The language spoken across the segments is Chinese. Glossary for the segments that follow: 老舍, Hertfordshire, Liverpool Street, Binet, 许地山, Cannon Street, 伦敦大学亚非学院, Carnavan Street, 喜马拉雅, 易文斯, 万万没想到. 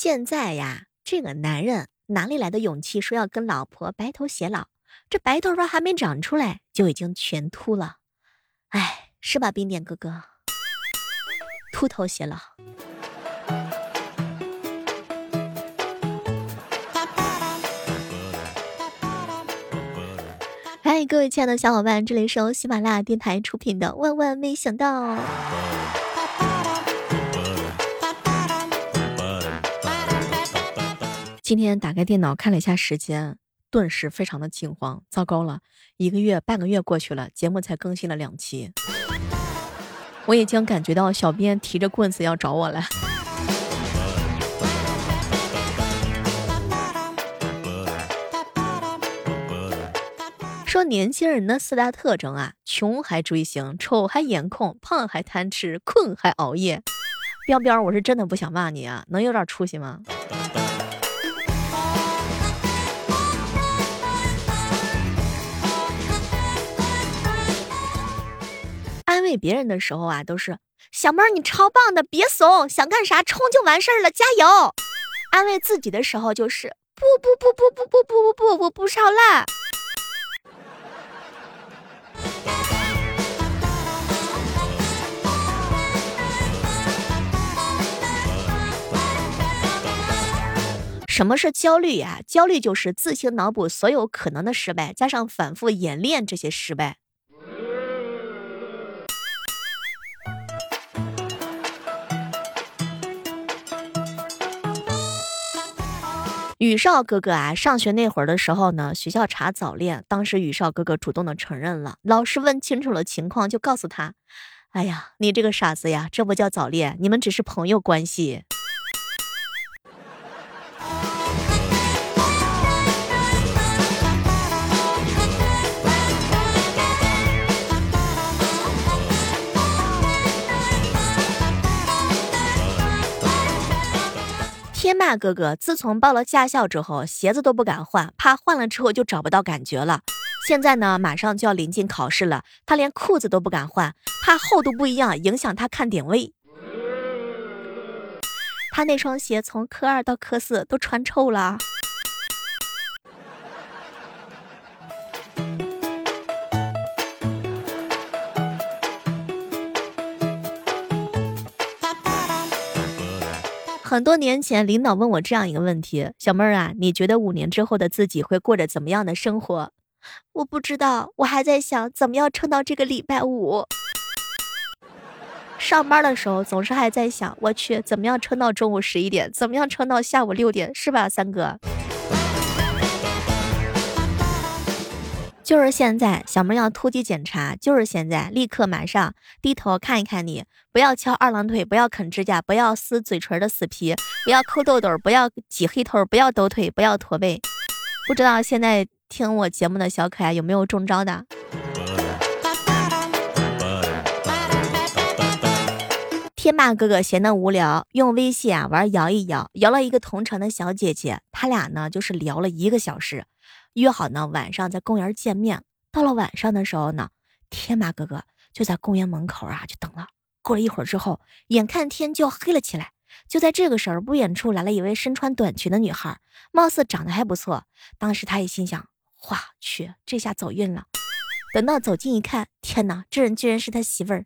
现在呀，这个男人哪里来的勇气说要跟老婆白头偕老？这白头发还没长出来就已经全秃了。哎，是吧，冰点哥哥？秃头偕老。嗨，各位亲爱的小伙伴，这里是由喜马拉雅电台出品的《万万没想到》。今天打开电脑看了一下时间，顿时非常的惊慌，糟糕了，半个月过去了，节目才更新了2期。我已经感觉到小编提着棍子要找我了。说年轻人的4大特征啊，穷还追星，丑还颜控，胖还贪吃，困还熬夜。彪彪，我是真的不想骂你啊，能有点出息吗？安慰别人的时候啊，都是小妹儿你超棒的，别怂，想干啥冲就完事儿了，加油。安慰自己的时候就是不，我不超烂。什么是焦虑啊？焦虑就是自行脑补所有可能的失败，加上反复演练这些失败。宇少哥哥啊，上学那会儿的时候呢，学校查早恋，当时宇少哥哥主动的承认了，老师问清楚了情况就告诉他，哎呀，你这个傻子呀，这不叫早恋，你们只是朋友关系。天霸哥哥自从报了驾校之后，鞋子都不敢换，怕换了之后就找不到感觉了。现在呢，马上就要临近考试了，他连裤子都不敢换，怕厚度不一样影响他看点位。他那双鞋从科2到科4都穿臭了。很多年前，领导问我这样一个问题，小妹儿啊，你觉得5年之后的自己会过着怎么样的生活？我不知道，我还在想怎么样撑到这个礼拜5。上班的时候总是还在想，我去，怎么样撑到中午11点，怎么样撑到下午6点，是吧，三哥？就是现在，小妹要突击检查，就是现在，立刻马上低头看一看你，不要翘二郎腿，不要啃指甲，不要撕嘴唇的死皮，不要抠痘痘，不要挤黑头，不要抖腿，不要驼背。不知道现在听我节目的小可爱有没有中招的？天霸哥哥闲得无聊，用微信啊玩摇一摇，摇了一个同城的小姐姐，他俩呢就是聊了1个小时。约好呢晚上在公园见面，到了晚上的时候呢，天马哥哥就在公园门口啊就等了。过了一会儿之后，眼看天就要黑了起来，就在这个时候，不远处来了一位身穿短裙的女孩，貌似长得还不错。当时他也心想，哇去，这下走运了。等到走近一看，天哪，这人居然是他媳妇儿。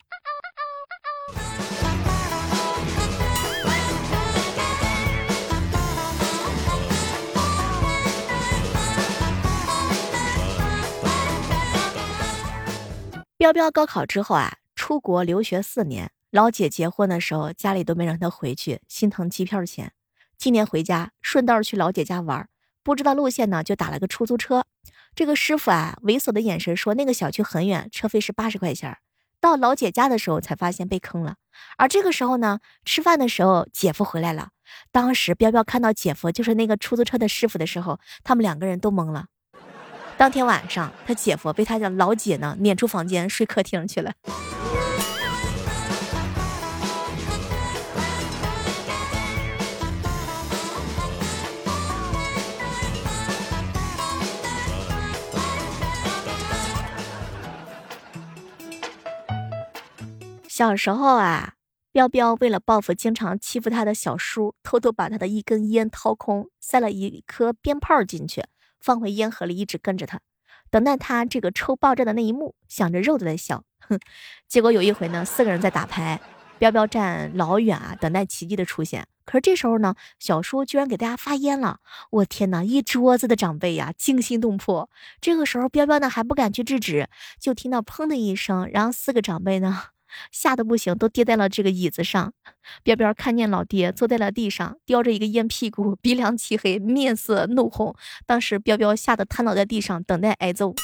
彪彪高考之后啊，出国留学4年。老姐结婚的时候，家里都没让她回去，心疼机票钱。今年回家，顺道去老姐家玩，不知道路线呢，就打了个出租车。这个师傅啊，猥琐的眼神说那个小区很远，车费是80块钱。到老姐家的时候才发现被坑了。而这个时候呢，吃饭的时候姐夫回来了。当时彪彪看到姐夫就是那个出租车的师傅的时候，他们2个人都懵了。当天晚上，他姐夫被他的老姐呢撵出房间，睡客厅去了。小时候啊，彪彪为了报复经常欺负他的小叔，偷偷把他的一根烟掏空，塞了一颗鞭炮进去，放回烟盒里，一直跟着他，等待他这个抽爆炸的那一幕，想着肉都在笑。结果有一回呢，四个人在打牌，彪彪站老远啊，等待奇迹的出现。可是这时候呢，小叔居然给大家发烟了。我天哪，一桌子的长辈呀，惊心动魄。这个时候彪彪呢还不敢去制止，就听到砰的一声，然后四个长辈呢吓得不行，都跌在了这个椅子上。彪彪看见老爹坐在了地上，叼着一个烟屁股，鼻梁漆黑，面色怒红。当时彪彪吓得瘫倒在地上，等待挨揍。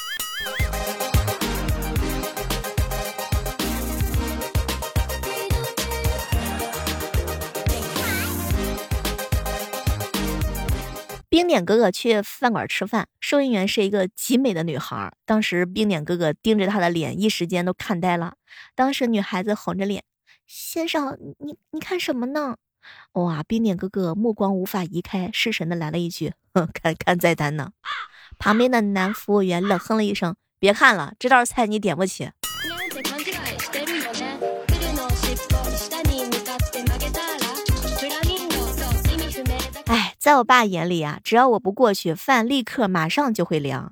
冰点哥哥去饭馆吃饭，收银员是一个极美的女孩。当时冰点哥哥盯着她的脸，一时间都看呆了。当时女孩子红着脸：“先生，你看什么呢？”哇！冰点哥哥目光无法移开，失神的来了一句：“看看菜单呢。”旁边的男服务员冷哼了一声：“别看了，这道菜你点不起。”在我爸眼里啊，只要我不过去，饭立刻马上就会凉。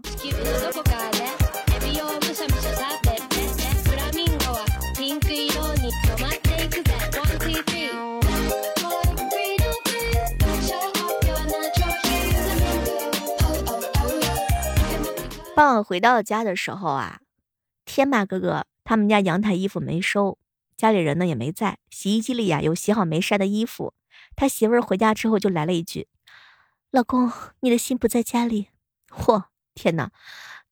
傍晚回到家的时候啊，天马哥哥他们家阳台衣服没收，家里人呢也没在，洗衣机里啊有洗好没晒的衣服。他媳妇儿回家之后就来了一句：“老公，你的心不在家里。”嚯，天哪！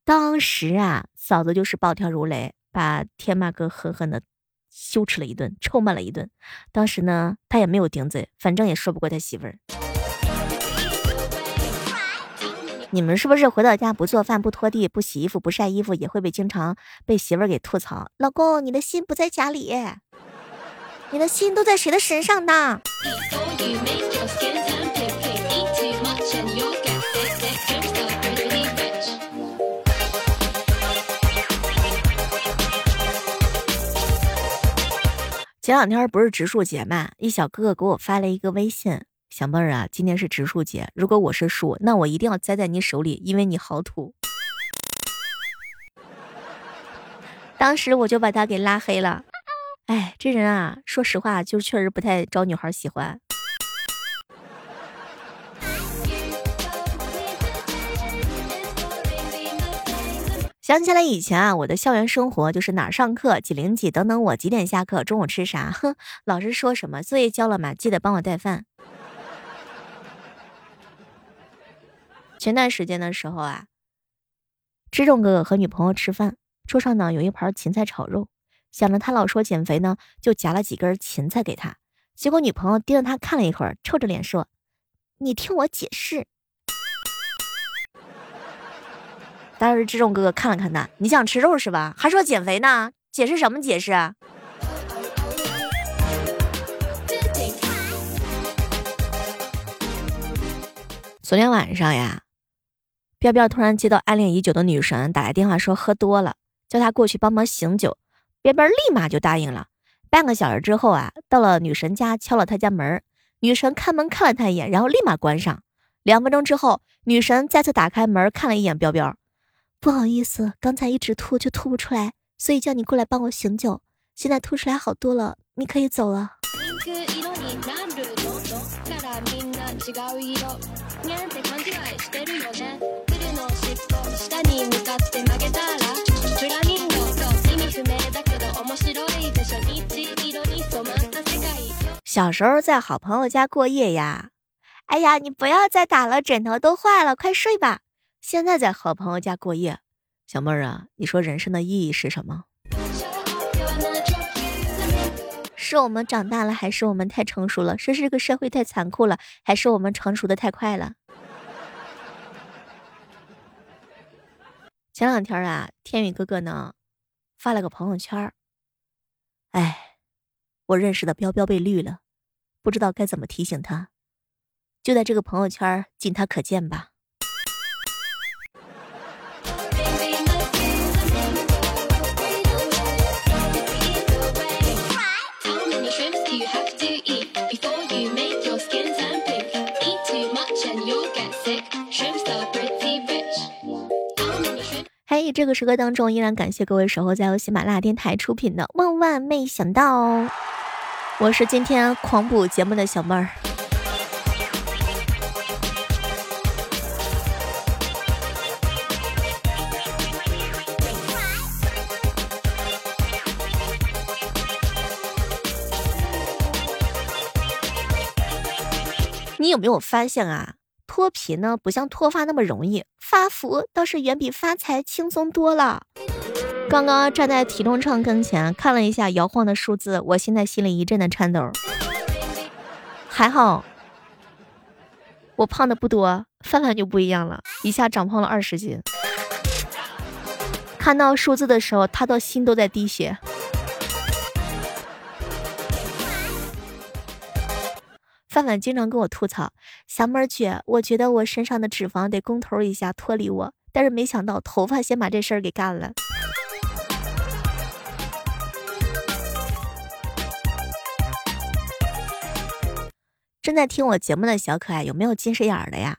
当时啊，嫂子就是暴跳如雷，把天马哥狠狠的羞耻了一顿，臭骂了一顿。当时呢，他也没有顶嘴，反正也说不过他媳妇儿。你们是不是回到家不做饭、不拖地、不洗衣服、不晒衣服，也会被经常被媳妇儿给吐槽？老公，你的心不在家里，你的心都在谁的身上呢？前两天不是植树节嘛，一小哥哥给我发了一个微信：“小妹儿啊，今天是植树节，如果我是树，那我一定要栽在你手里，因为你好土。”当时我就把他给拉黑了。哎，这人啊，说实话，就确实不太招女孩喜欢。想起来以前啊，我的校园生活就是哪上课几零几，等等我几点下课，中午吃啥，老师说什么，作业交了嘛，记得帮我带饭。前段时间的时候啊，志仲哥哥和女朋友吃饭，桌上呢有一盘芹菜炒肉，想着他老说减肥呢，就夹了几根芹菜给他。结果女朋友盯着他看了一会儿，臭着脸说：“你听我解释。”当时志仲哥哥看了看他，你想吃肉是吧？还说减肥呢？解释什么解释啊？昨天晚上呀，彪彪突然接到暗恋已久的女神打来电话，说喝多了，叫他过去帮忙醒酒。彪彪立马就答应了。半个小时之后啊，到了女神家，敲了他家门。女神开门看了他一眼，然后立马关上。2分钟之后，女神再次打开门，看了一眼彪彪。不好意思，刚才一直吐就吐不出来，所以叫你过来帮我醒酒。现在吐出来好多了，你可以走了。小时候在好朋友家过夜呀，哎呀，你不要再打了，枕头都坏了，快睡吧。现在在好朋友家过夜，小妹儿啊，你说人生的意义是什么？是我们长大了，还是我们太成熟了？是这个社会太残酷了，还是我们成熟的太快了？前两天啊，天宇哥哥呢发了个朋友圈，哎，我认识的彪彪被绿了，不知道该怎么提醒他，就在这个朋友圈仅他可见吧。这个时刻当中，依然感谢各位守候在由喜马拉雅电台出品的万万没想到哦，我是今天狂补节目的小妹儿。你有没有发现啊，脱皮呢不像脱发那么容易，发福倒是远比发财轻松多了。刚刚站在体重秤跟前看了一下摇晃的数字，我现在心里一阵的颤抖。还好我胖的不多，范范就不一样了，一下长胖了20斤。看到数字的时候，他的心都在滴血。范范经常跟我吐槽，小妹儿姐，我觉得我身上的脂肪得公投一下脱离我，但是没想到头发先把这事儿给干了。正在听我节目的小可爱，有没有近视眼的呀？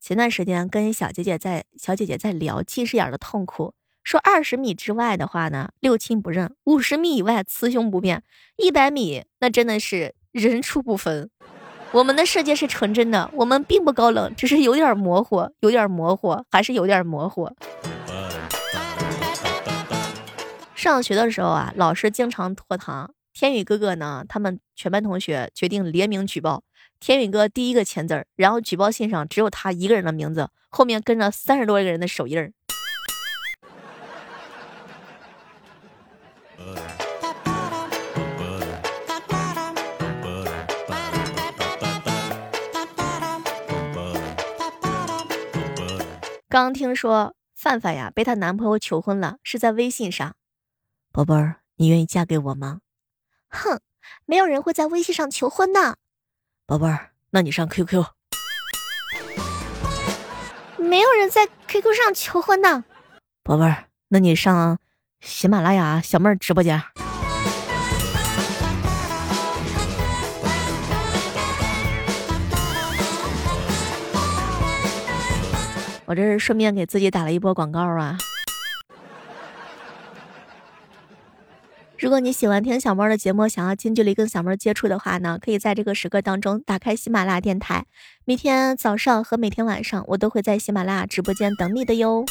前段时间跟小姐姐在聊近视眼的痛苦，说20米之外的话呢，六亲不认；50米以外，雌雄不变；100米那真的是人畜不分。我们的世界是纯真的，我们并不高冷，只是有点模糊，有点模糊，还是有点模糊。上学的时候啊，老师经常拖堂，天宇哥哥呢，他们全班同学决定联名举报天宇哥第一个签字儿，然后举报信上只有他一个人的名字，后面跟着30多个人的手印儿。刚听说范范呀被她男朋友求婚了，是在微信上。宝贝儿，你愿意嫁给我吗？哼，没有人会在微信上求婚的。宝贝儿，那你上 QQ。 没有人在 QQ 上求婚的。宝贝儿，那你上喜马拉雅小妹儿直播间。我这是顺便给自己打了一波广告啊！如果你喜欢听小猫的节目，想要近距离跟小猫接触的话呢，可以在这个时刻当中打开喜马拉雅电台，每天早上和每天晚上我都会在喜马拉雅直播间等你的哟。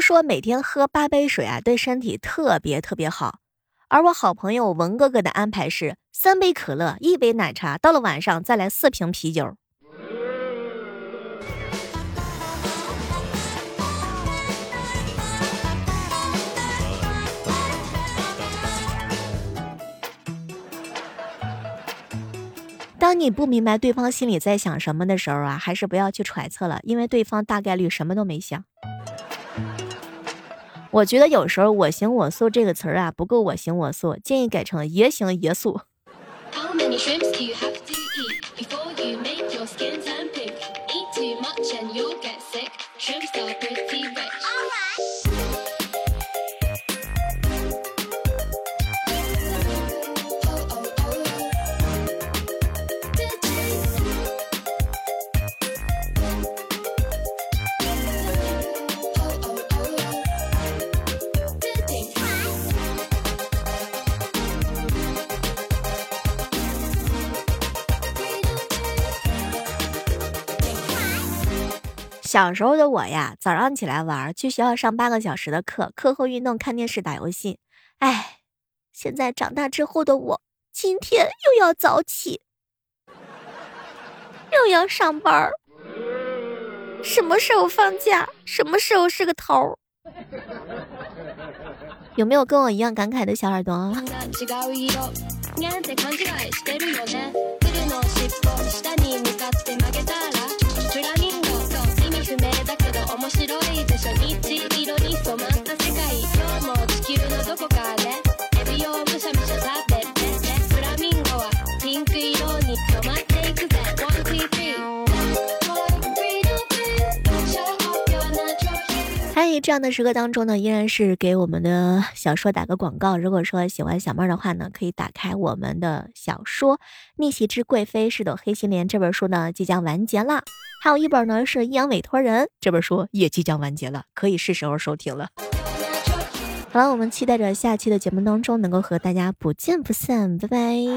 说每天喝8杯水啊，对身体特别特别好。而我好朋友文哥哥的安排是3杯可乐，1杯奶茶，到了晚上再来4瓶啤酒。当你不明白对方心里在想什么的时候啊，还是不要去揣测了，因为对方大概率什么都没想。我觉得有时候我行我素这个词儿啊不够我行我素，建议改成爷行爷素。小时候的我呀，早上起来玩，去学校上8个小时的课，课后运动，看电视，打游戏。哎，现在长大之后的我，今天又要早起，又要上班，什么时候放假，什么时候是个头。有没有跟我一样感慨的小耳朵啊？在这样的时刻当中呢，依然是给我们的小说打个广告。如果说喜欢小妹的话呢，可以打开我们的小说《逆袭之贵妃是朵黑心莲》这本书呢即将完结了，还有一本呢是《阴阳委托人》，这本书也即将完结了，可以是时候收听了。好了，我们期待着下期的节目当中能够和大家不见不散，拜拜。